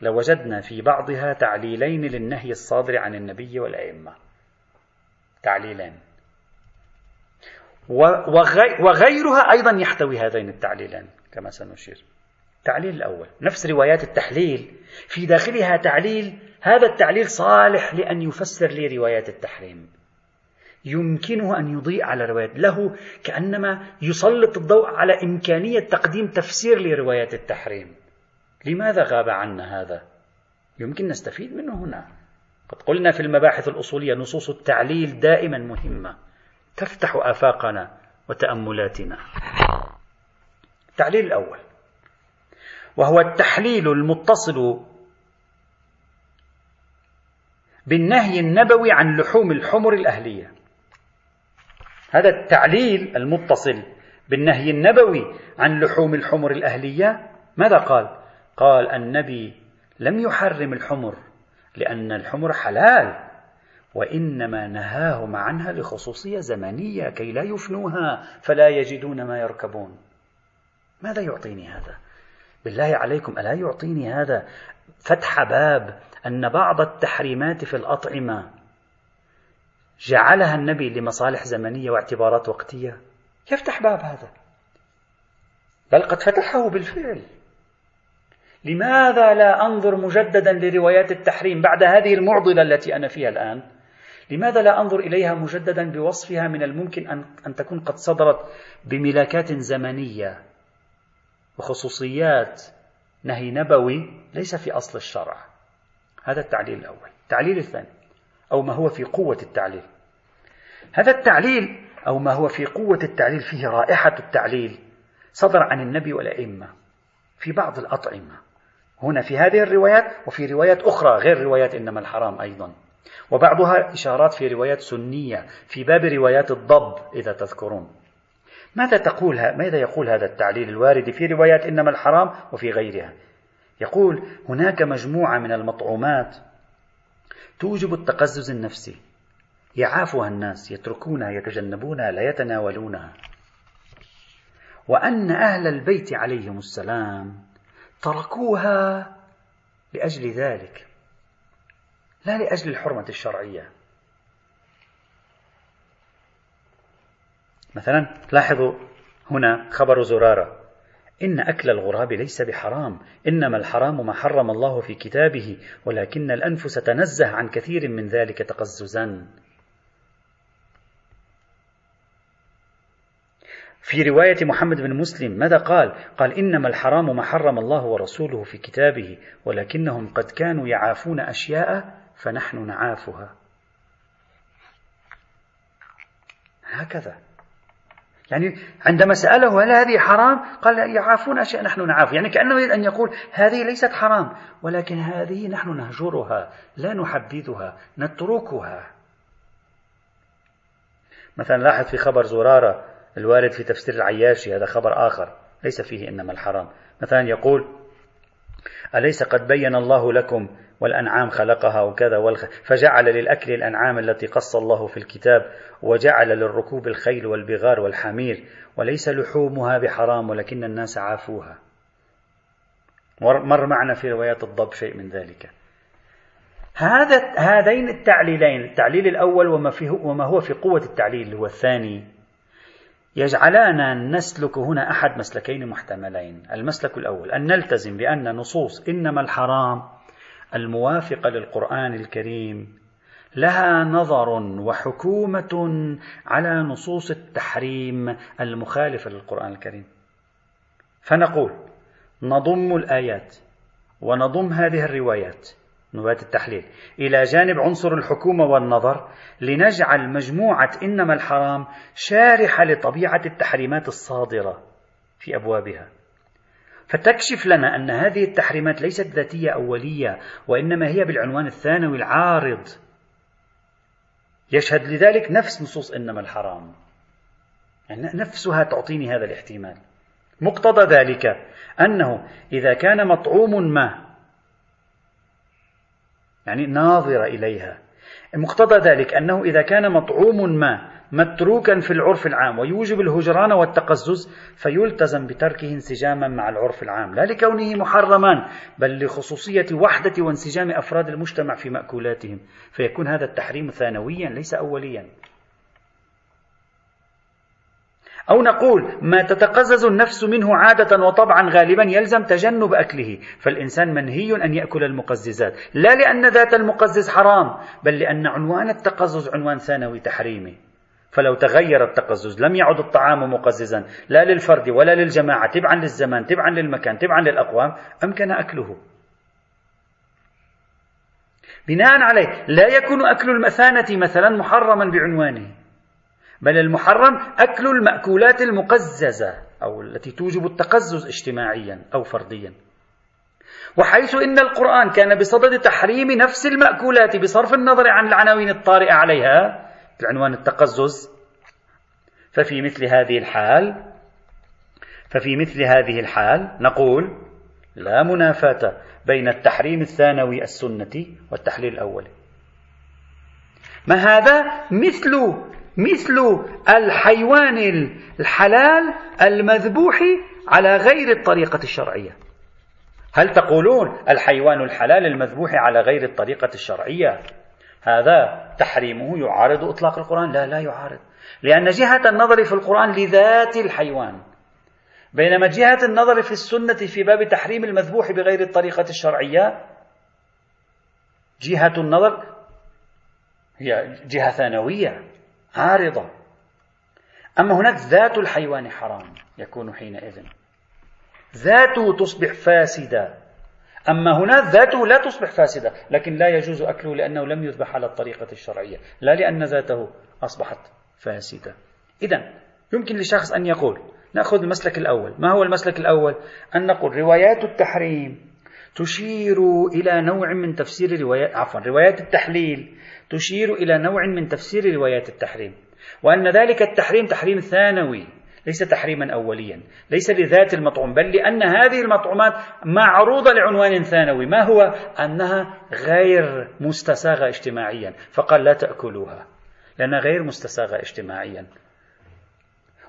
لوجدنا في بعضها تعليلين للنهي الصادر عن النبي والأئمة، تعليلين، وغيرها أيضا يحتوي هذين التعليلين كما سنشير. التعليل الأول. نفس روايات التحليل في داخلها تعليل، هذا التعليل صالح لأن يفسر لي روايات التحريم، يمكنه أن يضيء على روايات، له كأنما يسلط الضوء على إمكانية تقديم تفسير لروايات التحريم. لماذا غاب عنا هذا؟ يمكن نستفيد منه هنا. قد قلنا في المباحث الأصولية نصوص التعليل دائما مهمة، تفتح آفاقنا وتأملاتنا. التعليل الأول وهو التحليل المتصل بالنهي النبوي عن لحوم الحمر الأهلية. هذا التعليل المتصل بالنهي النبوي عن لحوم الحمر الأهلية ماذا قال؟ قال النبي لم يحرم الحمر لأن الحمر حلال، وإنما نهاهم عنها لخصوصية زمنية كي لا يفنوها فلا يجدون ما يركبون. ماذا يعطيني هذا؟ بالله عليكم ألا يعطيني هذا فتح باب أن بعض التحريمات في الأطعمة جعلها النبي لمصالح زمنية واعتبارات وقتية؟ يفتح باب هذا، بل قد فتحه بالفعل. لماذا لا أنظر مجددا لروايات التحريم بعد هذه المعضلة التي أنا فيها الآن؟ لماذا لا أنظر إليها مجددا بوصفها من الممكن أن تكون قد صدرت بملاكات زمنية وخصوصيات نهي نبوي ليس في أصل الشرع؟ هذا التعليل الأول. التعليل الثاني أو ما هو في قوة التعليل، هذا التعليل أو ما هو في قوة التعليل فيه رائحة التعليل، صدر عن النبي والأئمة في بعض الأطعمة، هنا في هذه الروايات وفي روايات أخرى غير روايات إنما الحرام أيضا، وبعضها إشارات في روايات سنية في باب روايات الضب إذا تذكرون. ماذا يقول هذا التعليل الوارد في روايات إنما الحرام وفي غيرها؟ يقول هناك مجموعة من المطعومات توجب التقزز النفسي، يعافها الناس، يتركونها، يتجنبونها، لا يتناولونها، وأن أهل البيت عليهم السلام تركوها لأجل ذلك لا لأجل الحرمة الشرعية. مثلا لاحظوا هنا خبر زرارة، إن أكل الغراب ليس بحرام، إنما الحرام ما حرم الله في كتابه، ولكن الأنفس تنزه عن كثير من ذلك تقززا. في رواية محمد بن مسلم ماذا قال؟ قال إنما الحرام ما حرم الله ورسوله في كتابه، ولكنهم قد كانوا يعافون أشياء فنحن نعافها. هكذا يعني عندما سأله هل هذه حرام قال يعافون أشياء نحن نعاف، يعني كأنه يريد أن يقول هذه ليست حرام ولكن هذه نحن نهجرها، لا نحددها، نتركها. مثلا لاحظ في خبر زرارة الوارد في تفسير العياشي، هذا خبر آخر ليس فيه إنما الحرام، مثلا يقول أليس قد بين الله لكم والأنعام خلقها وكذا فجعل للأكل الأنعام التي قص الله في الكتاب، وجعل للركوب الخيل والبغار والحمير، وليس لحومها بحرام ولكن الناس عافوها. مر معنا في روايات الضب شيء من ذلك. هذين التعليلين، التعليل الأول وما هو في قوة التعليل هو الثاني، يجعلنا نسلك هنا أحد مسلكين محتملين. المسلك الأول أن نلتزم بأن نصوص إنما الحرام الموافقة للقرآن الكريم لها نظر وحكومة على نصوص التحريم المخالفة للقرآن الكريم، فنقول نضم الآيات ونضم هذه الروايات نوات التحليل إلى جانب عنصر الحكومة والنظر، لنجعل مجموعة إنما الحرام شارحة لطبيعة التحريمات الصادرة في أبوابها، فتكشف لنا أن هذه التحريمات ليست ذاتية أولية وإنما هي بالعنوان الثانوي العارض، يشهد لذلك نفس نصوص إنما الحرام، يعني نفسها تعطيني هذا الاحتمال. مقتضى ذلك أنه إذا كان مطعوم ما، يعني ناظرة إليها، مقتضى ذلك أنه إذا كان مطعوم ما متروكا في العرف العام ويوجب الهجران والتقزز، فيلتزم بتركه انسجاما مع العرف العام، لا لكونه محرما بل لخصوصية وحدة وانسجام أفراد المجتمع في مأكولاتهم، فيكون هذا التحريم ثانويا ليس أوليا. أو نقول ما تتقزز النفس منه عادة وطبعا غالبا يلزم تجنب أكله، فالإنسان منهي أن يأكل المقززات، لا لأن ذات المقزز حرام، بل لأن عنوان التقزز عنوان ثانوي تحريمي. فلو تغير التقزز لم يعد الطعام مقززا، لا للفرد ولا للجماعة، تبعا للزمان، تبعا للمكان، تبعا للأقوام، أمكن أكله. بناء عليه لا يكون أكل المثانة مثلا محرما بعنوانه، بل المحرم أكل المأكولات المقززة أو التي توجب التقزز اجتماعيا أو فرديا. وحيث إن القرآن كان بصدد تحريم نفس المأكولات بصرف النظر عن العناوين الطارئة عليها العنوان التقزز، ففي مثل هذه الحال نقول لا منافاة بين التحريم الثانوي السنة والتحليل الأولي. ما هذا؟ مثل الحيوان الحلال المذبوح على غير الطريقة الشرعية. هل تقولون الحيوان الحلال المذبوح على غير الطريقة الشرعية هذا تحريمه يعارض إطلاق القرآن؟ لا يعارض، لأن جهة النظر في القرآن لذات الحيوان، بينما جهة النظر في السنة في باب تحريم المذبوح بغير الطريقة الشرعية جهة النظر هي جهة ثانوية عارضة، أما هناك ذات الحيوان حرام يكون حينئذ، ذاته تصبح فاسدة، أما هنا ذاته لا تصبح فاسدة، لكن لا يجوز أكله لأنه لم يذبح على الطريقة الشرعية، لا لأن ذاته أصبحت فاسدة. إذن يمكن لشخص أن يقول، نأخذ المسلك الأول، ما هو المسلك الأول؟ أن نقول روايات التحريم تشير إلى نوع من تفسير روايات التحليل تشير إلى نوع من تفسير روايات التحريم، وأن ذلك التحريم تحريم ثانوي ليس تحريما أوليا، ليس لذات المطعوم، بل لأن هذه المطعومات معروضة لعنوان ثانوي، ما هو؟ أنها غير مستساغة اجتماعيا، فقال لا تأكلوها لأنها غير مستساغة اجتماعيا،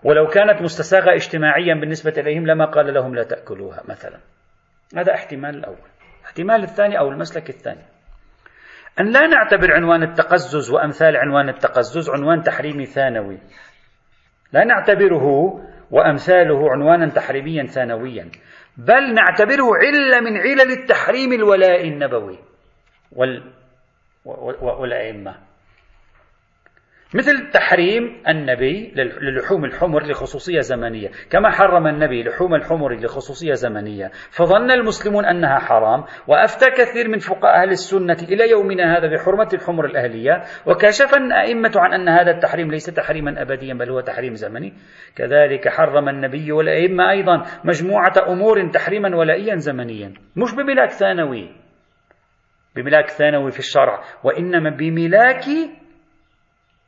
ولو كانت مستساغة اجتماعيا بالنسبة إليهم لما قال لهم لا تأكلوها مثلا. هذا احتمال الأول. احتمال الثاني أو المسلك الثاني أن لا نعتبر عنوان التقزز وأمثال عنوان التقزز عنوان تحريمي ثانوي، لا نعتبره وأمثاله عنوانا تحريميا ثانويا، بل نعتبره علة من علل التحريم الولائي النبوي والأئمة، مثل التحريم النبي للحوم الحمر لخصوصية زمنية، كما حرم النبي لحوم الحمر لخصوصية زمنية، فظن المسلمون أنها حرام، وأفتى كثير من فقهاء أهل السنة إلى يومنا هذا بحرمة الحمر الأهلية، وكشف الأئمة عن أن هذا التحريم ليس تحريما أبديا بل هو تحريم زمني. كذلك حرم النبي والأئمة أيضا مجموعة أمور تحريما ولائيا زمنيا، مش بملاك ثانوي في الشرع، وإنما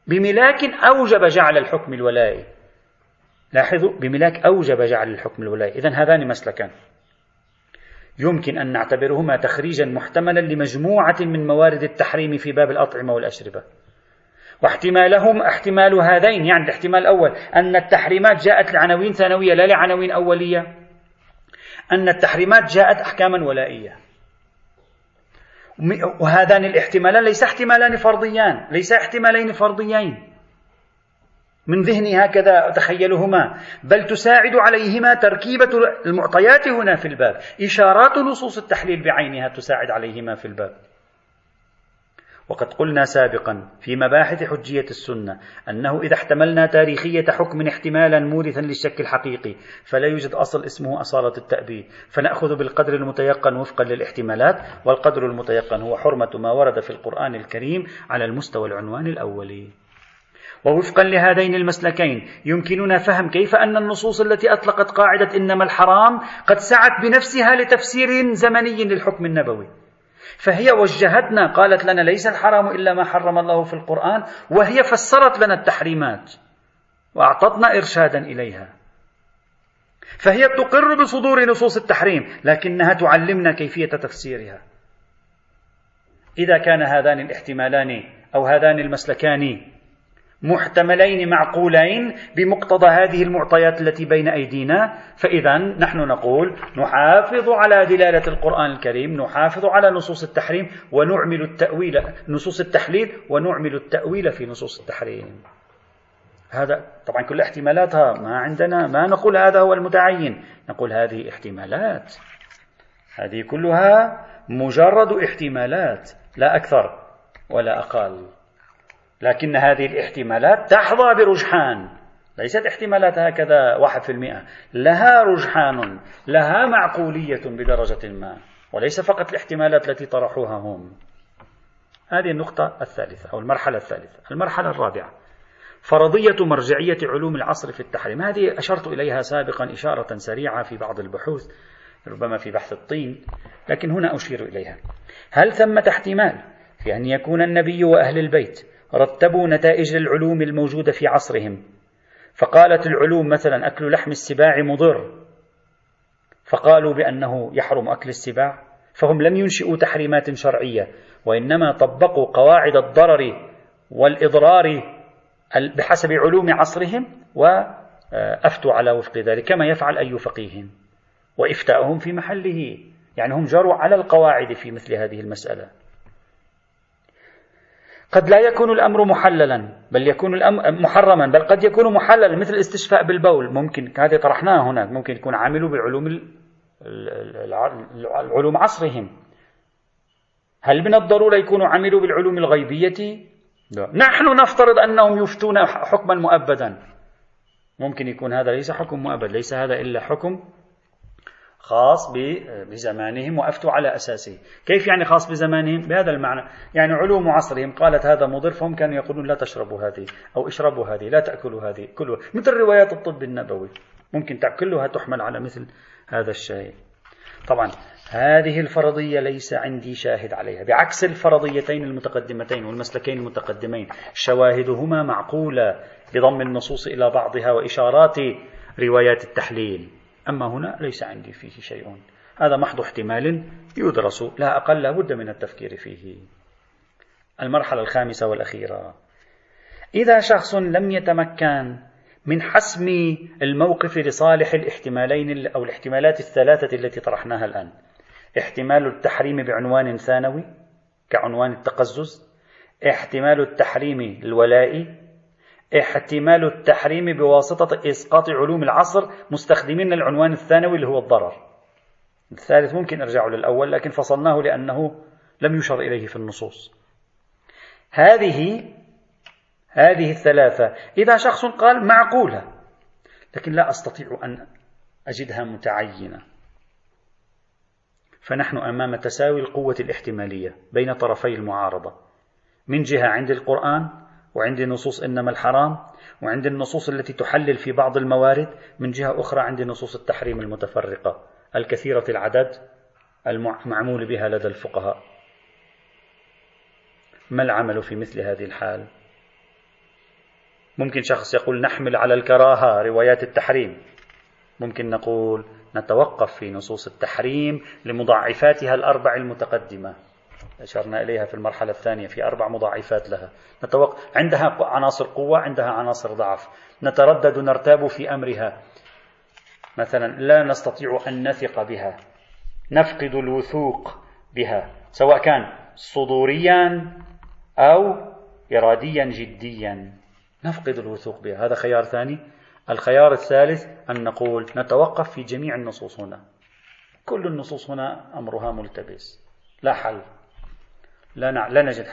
بملاك أوجب جعل الحكم الولائي. لاحظوا، بملاك أوجب جعل الحكم الولائي. إذن هذان مسلكان يمكن أن نعتبرهما تخريجا محتملا لمجموعة من موارد التحريم في باب الأطعمة والأشربة، واحتمالهم احتمال هذين، يعني الاحتمال الأول أن التحريمات جاءت لعناوين ثانوية لا لعناوين أولية، أن التحريمات جاءت أحكاما ولائية، وهذان الاحتمالان ليس احتمالين فرديين من ذهني هكذا أتخيلهما، بل تساعد عليهما تركيبة المعطيات هنا في الباب، إشارات نصوص التحليل بعينها تساعد عليهما في الباب. وقد قلنا سابقا في مباحث حجية السنة أنه إذا احتملنا تاريخية حكم احتمالا مورثا للشك الحقيقي فلا يوجد أصل اسمه أصالة التأبيد، فنأخذ بالقدر المتيقن وفقا للاحتمالات، والقدر المتيقن هو حرمة ما ورد في القرآن الكريم على المستوى العنوان الأولي. ووفقا لهذين المسلكين يمكننا فهم كيف أن النصوص التي أطلقت قاعدة إنما الحرام قد سعت بنفسها لتفسير زمني للحكم النبوي، فهي وجهتنا، قالت لنا ليس الحرام إلا ما حرم الله في القرآن، وهي فسرت لنا التحريمات وأعطتنا إرشادا إليها، فهي تقر بصدور نصوص التحريم لكنها تعلمنا كيفية تفسيرها. إذا كان هذان الاحتمالان أو هذان المسلكان محتملين معقولين بمقتضى هذه المعطيات التي بين أيدينا، فإذا نحن نقول نحافظ على دلالة القرآن الكريم، نحافظ على نصوص التحريم ونعمل التأويل نصوص التحليل ونعمل التأويل في نصوص التحريم. هذا طبعا كل احتمالاتها ما عندنا، ما نقول هذا هو المتعين، نقول هذه احتمالات، هذه كلها مجرد احتمالات لا أكثر ولا أقل، لكن هذه الاحتمالات تحظى برجحان، ليست احتمالات هكذا 1%، لها رجحان، لها معقولية بدرجة ما، وليس فقط الاحتمالات التي طرحوها هم. هذه النقطة الثالثة أو المرحلة الثالثة. المرحلة الرابعة فرضية مرجعية علوم العصر في التحريم، هذه أشرت إليها سابقا إشارة سريعة في بعض البحوث ربما في بحث الطين، لكن هنا أشير إليها. هل ثمة احتمال في أن يكون النبي وأهل البيت رتبوا نتائج العلوم الموجودة في عصرهم، فقالت العلوم مثلا أكل لحم السباع مضر، فقالوا بأنه يحرم أكل السباع، فهم لم ينشئوا تحريمات شرعية، وإنما طبقوا قواعد الضرر والإضرار بحسب علوم عصرهم وأفتوا على وفق ذلك كما يفعل أي فقيه، وإفتاؤهم في محله، يعني هم جروا على القواعد في مثل هذه المسألة. قد لا يكون الأمر محللا بل يكون الأمر محرما، بل قد يكون محللا مثل الاستشفاء بالبول، ممكن هذا طرحناه هناك، ممكن يكون عاملوا بعلوم العلوم عصرهم. هل من الضرورة يكونوا عاملوا بالعلوم الغيبية؟ لا. نحن نفترض أنهم يفتون حكما مؤبدا، ممكن يكون هذا ليس حكم مؤبد، ليس هذا إلا حكم خاص بزمانهم وأفتوا على أساسه. كيف يعني خاص بزمانهم؟ بهذا المعنى، يعني علوم عصرهم قالت هذا مضر، فهم كانوا يقولون لا تشربوا هذه أو اشربوا هذه، لا تأكلوا هذه، كلها مثل روايات الطب النبوي، ممكن تأكلها تحمل على مثل هذا الشيء. طبعا هذه الفرضية ليس عندي شاهد عليها، بعكس الفرضيتين المتقدمتين والمسلكين المتقدمين شواهدهما معقولة بضم النصوص إلى بعضها وإشارات روايات التحليل، أما هنا ليس عندي فيه شيء، هذا محض احتمال يدرس لا أقل، لا بد من التفكير فيه. المرحلة الخامسة والأخيرة، إذا شخص لم يتمكن من حسم الموقف لصالح الاحتمالين أو الاحتمالات الثلاثة التي طرحناها الآن، احتمال التحريم بعنوان ثانوي كعنوان التقزز، احتمال التحريم الولائي، احتمال التحريم بواسطة إسقاط علوم العصر مستخدمين العنوان الثانوي اللي هو الضرر، الثالث ممكن أرجعه للأول لكن فصلناه لأنه لم يشر إليه في النصوص، هذه الثلاثة إذا شخص قال معقولة لكن لا أستطيع أن أجدها متعينة، فنحن أمام تساوي القوة الاحتمالية بين طرفي المعارضة، من جهة عند القرآن وعند النصوص إنما الحرام وعند النصوص التي تحلل في بعض الموارد، من جهة أخرى عند نصوص التحريم المتفرقة الكثيرة العدد المعمول بها لدى الفقهاء. ما العمل في مثل هذه الحال؟ ممكن شخص يقول نحمل على الكراهة روايات التحريم، ممكن نقول نتوقف في نصوص التحريم لمضاعفاتها الأربع المتقدمة، أشرنا إليها في المرحلة الثانية في 4 مضاعفات لها، عندها عناصر قوة عندها عناصر ضعف، نتردد نرتاب في أمرها، مثلا لا نستطيع أن نثق بها، نفقد الوثوق بها سواء كان صدوريا أو إراديا جديا، نفقد الوثوق بها، هذا خيار ثاني. الخيار الثالث أن نقول نتوقف في جميع النصوص، هنا كل النصوص هنا أمرها ملتبس لا حل، لا نجد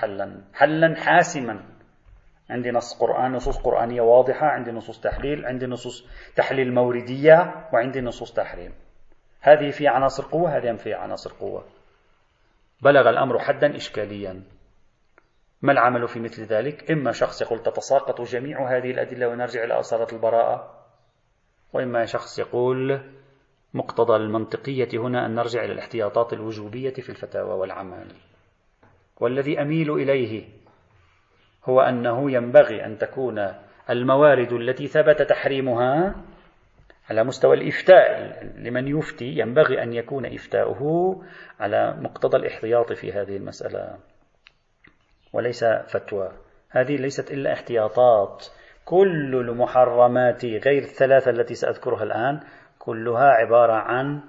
حلا حاسما، عندي نص قرآن، نصوص قرآنية واضحة، عندي نصوص تحليل، عندي نصوص تحليل موردية، وعندي نصوص تحريم، هذه في عناصر قوة هذه في عناصر قوة، بلغ الأمر حدا إشكاليا. ما العمل في مثل ذلك؟ إما شخص يقول تتساقط جميع هذه الأدلة ونرجع إلى أصالة البراءة، وإما شخص يقول مقتضى المنطقية هنا أن نرجع إلى الاحتياطات الوجوبية في الفتاوى والعمل. والذي أميل إليه هو أنه ينبغي أن تكون الموارد التي ثبت تحريمها على مستوى الإفتاء، لمن يفتي ينبغي أن يكون إفتاؤه على مقتضى الاحتياط في هذه المسألة وليس فتوى، هذه ليست إلا احتياطات، كل المحرمات غير الثلاثة التي سأذكرها الآن كلها عبارة عن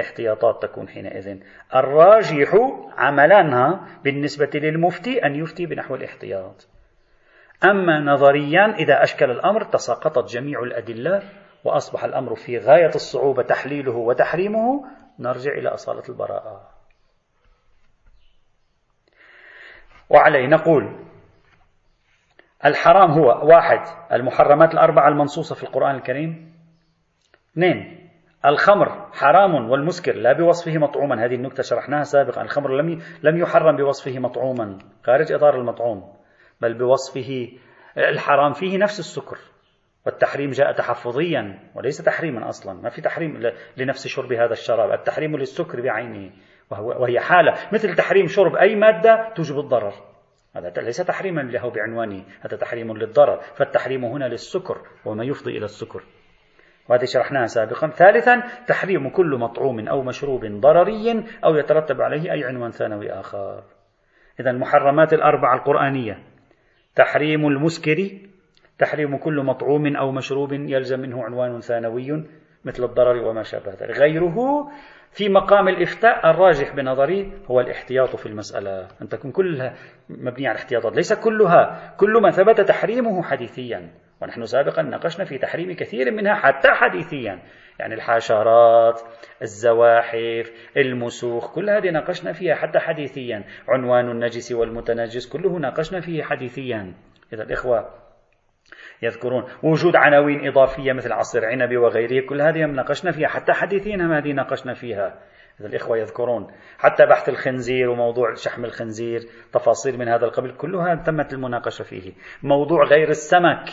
احتياطات تكون حينئذ. الراجح عملانها بالنسبة للمفتي أن يفتي بنحو الاحتياط، أما نظريا إذا أشكل الأمر تساقطت جميع الأدلة وأصبح الأمر في غاية الصعوبة تحليله وتحريمه، نرجع إلى أصالة البراءة. وعليه نقول الحرام هو: واحد، المحرمات الأربعة المنصوصة في القرآن الكريم. اثنين، الخمر حرام والمسكر لا بوصفه مطعوما، هذه النكتة شرحناها سابقا، الخمر لم يحرم بوصفه مطعوما خارج إطار المطعوم، بل بوصفه الحرام فيه نفس السكر، والتحريم جاء تحفظيا وليس تحريما أصلا، ما في تحريم لنفس شرب هذا الشراب، التحريم للسكر بعينه وهي حالة، مثل تحريم شرب أي مادة توجب الضرر، هذا ليس تحريما له بعنوانه، هذا تحريم للضرر، فالتحريم هنا للسكر وما يفضي إلى السكر، وهذه شرحناها سابقا. ثالثا، تحريم كل مطعوم أو مشروب ضرري أو يترتب عليه أي عنوان ثانوي آخر. إذن المحرمات الأربعة القرآنية: تحريم المسكر، تحريم كل مطعوم أو مشروب يلزم منه عنوان ثانوي مثل الضرر وما شابه ذلك، غيره في مقام الإفتاء الراجح بنظري هو الاحتياط في المسألة، أن تكون كلها مبنية على الاحتياطات، ليس كلها، كل ما ثبت تحريمه حديثيا، ونحن سابقا ناقشنا في تحريم كثير منها حتى حديثيا، يعني الحشرات، الزواحف، المسوخ، كل هذه ناقشنا فيها حتى حديثيا، عنوان النجس والمتنجس كله ناقشنا فيه حديثيا، إذا الإخوة يذكرون وجود عناوين إضافية مثل عصير عنب وغيره، كل هذه ناقشنا فيها حتى حديثيا، هم هذه ناقشنا فيها، إذا الإخوة يذكرون حتى بحث الخنزير وموضوع شحم الخنزير، تفاصيل من هذا القبيل كلها تمت المناقشة فيه. موضوع غير السمك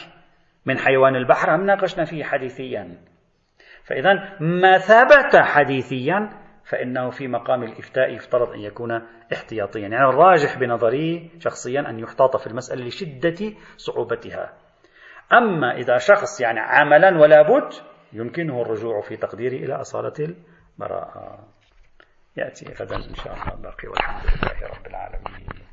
من حيوان البحر هم ناقشنا فيه حديثيا. فإذا ما ثبت حديثيا فإنه في مقام الإفتاء يفترض أن يكون احتياطيا، يعني الراجح بنظري شخصيا أن يحتاط في المسألة لشدة صعوبتها. أما إذا شخص يعني عملا ولا بد يمكنه الرجوع في تقديري إلى أصالة البراءة. يأتي غدا إن شاء الله باقي، والحمد لله رب العالمين.